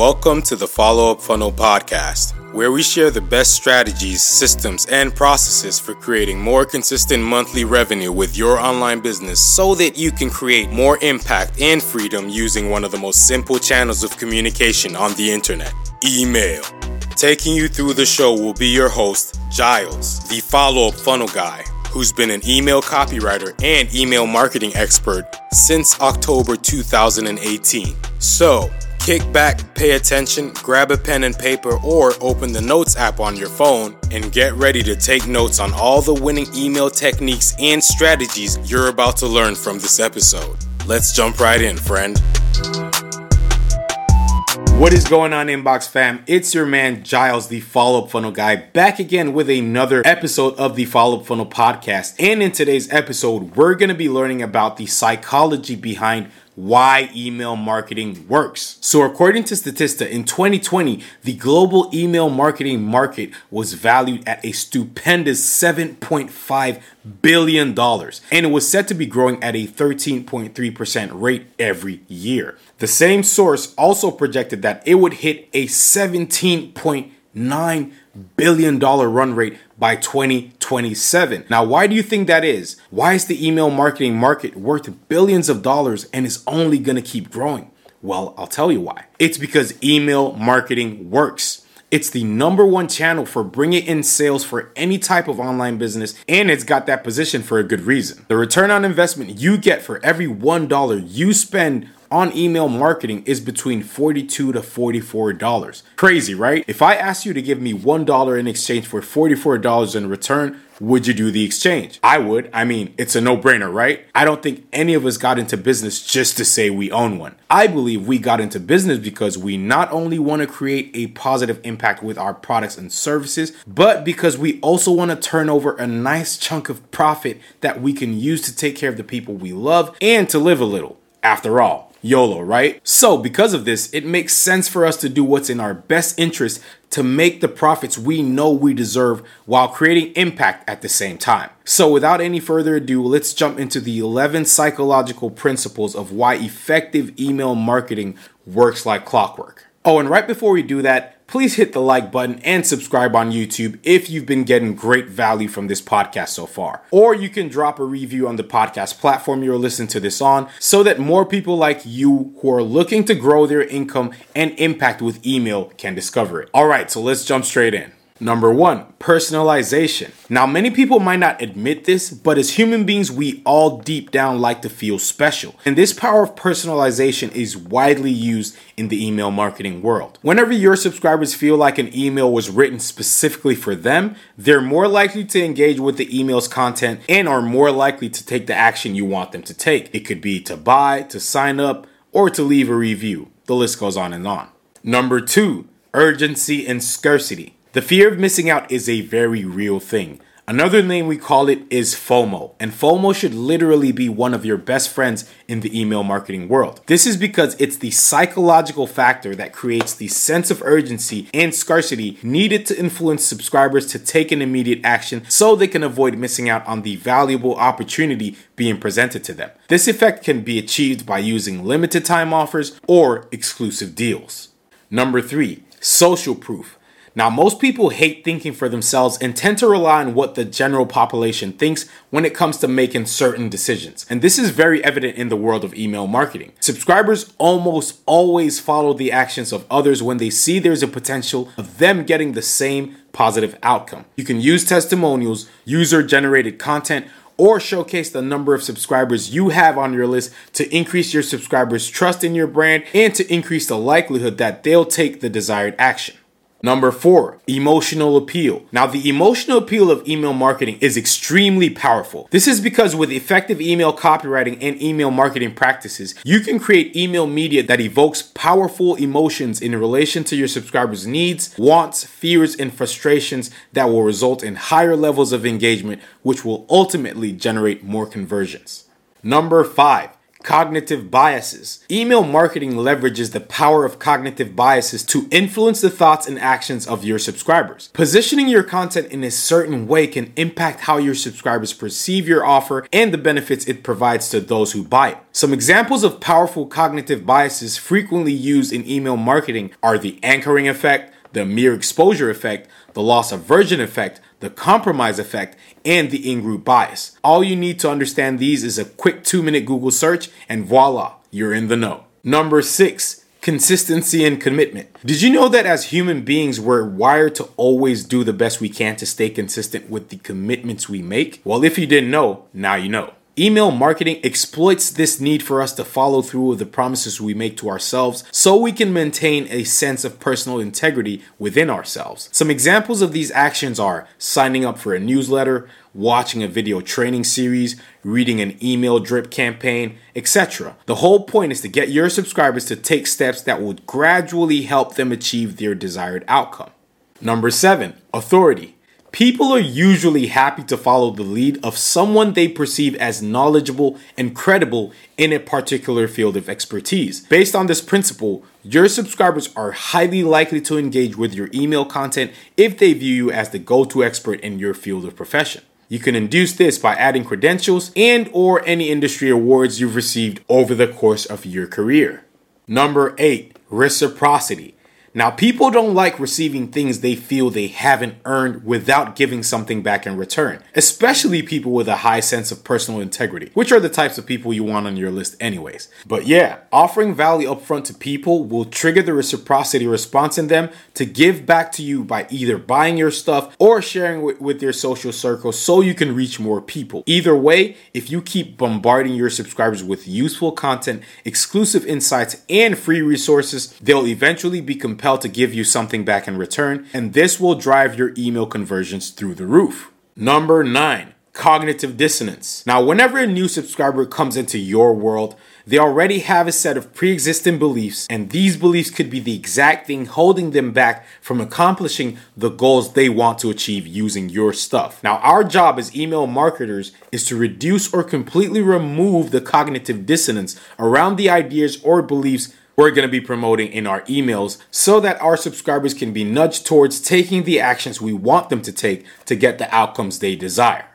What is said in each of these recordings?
Welcome to the Follow-Up Funnel Podcast, where we share the best strategies, systems, and processes for creating more consistent monthly revenue with your online business so that you can create more impact and freedom using one of the most simple channels of communication on the internet, email. Taking you through the show will be your host, Giles, the Follow-Up Funnel Guy, who's been an email copywriter and email marketing expert since October 2018. So, kick back, pay attention, grab a pen and paper, or open the Notes app on your phone and get ready to take notes on all the winning email techniques and strategies you're about to learn from this episode. Let's jump right in, friend. What is going on, Inbox Fam? It's your man, Giles, the Follow-Up Funnel Guy, back again with another episode of the Follow-Up Funnel Podcast. And in today's episode, we're going to be learning about the psychology behind why email marketing works. So according to Statista, in 2020, the global email marketing market was valued at a stupendous $7.5 billion, and it was said to be growing at a 13.3% rate every year. The same source also projected that it would hit a $17.9 billion run rate by 2027. Now, why do you think that is? Why is the email marketing market worth billions of dollars and is only going to keep growing? Well, I'll tell you why. It's because email marketing works. It's the number one channel for bringing in sales for any type of online business, and it's got that position for a good reason. The return on investment you get for every $1 you spend on email marketing is between $42 to $44. Crazy, right? If I asked you to give me $1 in exchange for $44 in return, would you do the exchange? I would. I mean, it's a no-brainer, right? I don't think any of us got into business just to say we own one. I believe we got into business because we not only want to create a positive impact with our products and services, but because we also want to turn over a nice chunk of profit that we can use to take care of the people we love and to live a little. After all, YOLO, right? So because of this, it makes sense for us to do what's in our best interest to make the profits we know we deserve while creating impact at the same time. So without any further ado, let's jump into the 11 psychological principles of why effective email marketing works like clockwork. Oh, and right before we do that, please hit the like button and subscribe on YouTube if you've been getting great value from this podcast so far. Or you can drop a review on the podcast platform you're listening to this on so that more people like you who are looking to grow their income and impact with email can discover it. All right, so let's jump straight in. Number one, personalization. Now, many people might not admit this, but as human beings, we all deep down like to feel special. And this power of personalization is widely used in the email marketing world. Whenever your subscribers feel like an email was written specifically for them, they're more likely to engage with the email's content and are more likely to take the action you want them to take. It could be to buy, to sign up, or to leave a review. The list goes on and on. Number two, urgency and scarcity. The fear of missing out is a very real thing. Another name we call it is FOMO, and FOMO should literally be one of your best friends in the email marketing world. This is because it's the psychological factor that creates the sense of urgency and scarcity needed to influence subscribers to take an immediate action so they can avoid missing out on the valuable opportunity being presented to them. This effect can be achieved by using limited time offers or exclusive deals. Number three, social proof. Now, most people hate thinking for themselves and tend to rely on what the general population thinks when it comes to making certain decisions. And this is very evident in the world of email marketing. Subscribers almost always follow the actions of others when they see there's a potential of them getting the same positive outcome. You can use testimonials, user-generated content, or showcase the number of subscribers you have on your list to increase your subscribers' trust in your brand and to increase the likelihood that they'll take the desired action. Number four, emotional appeal. Now, the emotional appeal of email marketing is extremely powerful. This is because with effective email copywriting and email marketing practices, you can create email media that evokes powerful emotions in relation to your subscribers' needs, wants, fears, and frustrations that will result in higher levels of engagement, which will ultimately generate more conversions. Number five, Cognitive biases. Email marketing leverages the power of cognitive biases to influence the thoughts and actions of your subscribers. Positioning your content in a certain way can impact how your subscribers perceive your offer and the benefits it provides to those who buy it. Some examples of powerful cognitive biases frequently used in email marketing are the anchoring effect, the mere exposure effect, the loss aversion effect, the compromise effect, and the in-group bias. All you need to understand these is a quick 2-minute Google search, and voila, you're in the know. Number 6, consistency and commitment. Did you know that as human beings, we're wired to always do the best we can to stay consistent with the commitments we make? Well, if you didn't know, now you know. Email marketing exploits this need for us to follow through with the promises we make to ourselves so we can maintain a sense of personal integrity within ourselves. Some examples of these actions are signing up for a newsletter, watching a video training series, reading an email drip campaign, etc. The whole point is to get your subscribers to take steps that will gradually help them achieve their desired outcome. Number 7, authority. People are usually happy to follow the lead of someone they perceive as knowledgeable and credible in a particular field of expertise. Based on this principle, your subscribers are highly likely to engage with your email content if they view you as the go-to expert in your field of profession. You can induce this by adding credentials and or any industry awards you've received over the course of your career. Number 8, reciprocity. Now, people don't like receiving things they feel they haven't earned without giving something back in return, especially people with a high sense of personal integrity, which are the types of people you want on your list anyways. But yeah, offering value upfront to people will trigger the reciprocity response in them to give back to you by either buying your stuff or sharing with your social circle so you can reach more people. Either way, if you keep bombarding your subscribers with useful content, exclusive insights, and free resources, they'll eventually be compelled to give you something back in return, and this will drive your email conversions through the roof. Number 9, cognitive dissonance. Now, whenever a new subscriber comes into your world, they already have a set of pre-existing beliefs, and these beliefs could be the exact thing holding them back from accomplishing the goals they want to achieve using your stuff. Now, our job as email marketers is to reduce or completely remove the cognitive dissonance around the ideas or beliefs we're going to be promoting in our emails so that our subscribers can be nudged towards taking the actions we want them to take to get the outcomes they desire.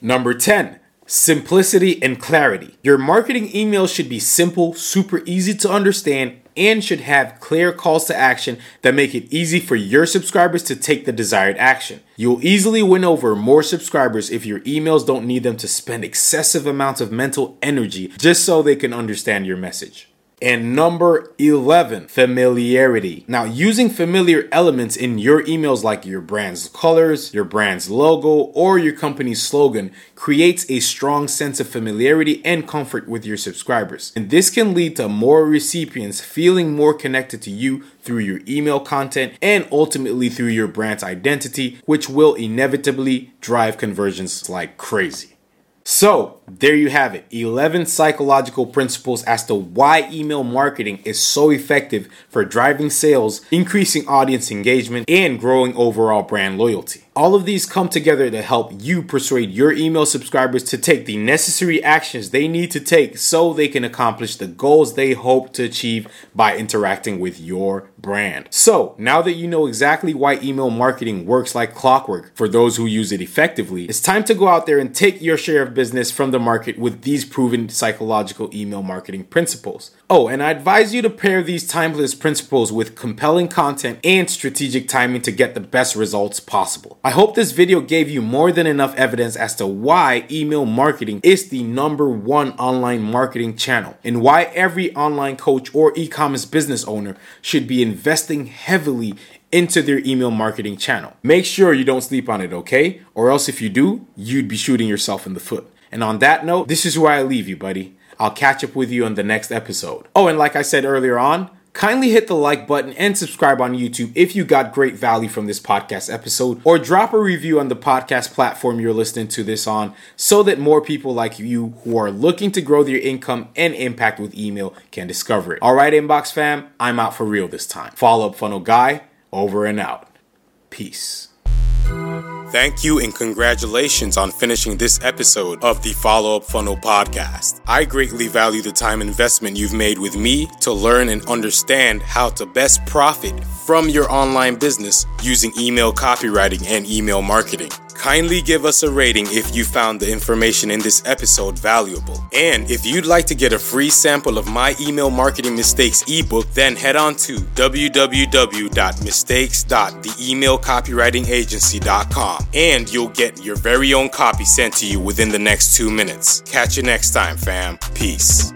Number 10, simplicity and clarity. Your marketing emails should be simple, super easy to understand, and should have clear calls to action that make it easy for your subscribers to take the desired action. You'll easily win over more subscribers if your emails don't need them to spend excessive amounts of mental energy just so they can understand your message. And number 11, familiarity. Now, using familiar elements in your emails like your brand's colors, your brand's logo, or your company's slogan creates a strong sense of familiarity and comfort with your subscribers. And this can lead to more recipients feeling more connected to you through your email content and ultimately through your brand's identity, which will inevitably drive conversions like crazy. So there you have it, 11 psychological principles as to why email marketing is so effective for driving sales, increasing audience engagement, and growing overall brand loyalty. All of these come together to help you persuade your email subscribers to take the necessary actions they need to take so they can accomplish the goals they hope to achieve by interacting with your brand. So now that you know exactly why email marketing works like clockwork for those who use it effectively, it's time to go out there and take your share of business from the market with these proven psychological email marketing principles. Oh, and I advise you to pair these timeless principles with compelling content and strategic timing to get the best results possible. I hope this video gave you more than enough evidence as to why email marketing is the #1 online marketing channel and why every online coach or e-commerce business owner should be investing heavily into their email marketing channel. Make sure you don't sleep on it, okay? Or else if you do, you'd be shooting yourself in the foot. And on that note, this is where I leave you, buddy. I'll catch up with you on the next episode. Oh, and like I said earlier on, kindly hit the like button and subscribe on YouTube if you got great value from this podcast episode, or drop a review on the podcast platform you're listening to this on so that more people like you who are looking to grow their income and impact with email can discover it. All right, Inbox Fam, I'm out for real this time. Follow-Up Funnel Guy, over and out. Peace. Thank you and congratulations on finishing this episode of the Follow-Up Funnel Podcast. I greatly value the time investment you've made with me to learn and understand how to best profit from your online business using email copywriting and email marketing. Kindly give us a rating if you found the information in this episode valuable. And if you'd like to get a free sample of my Email Marketing Mistakes ebook, then head on to www.mistakes.theemailcopywritingagency.com and you'll get your very own copy sent to you within the next 2 minutes. Catch you next time, fam. Peace.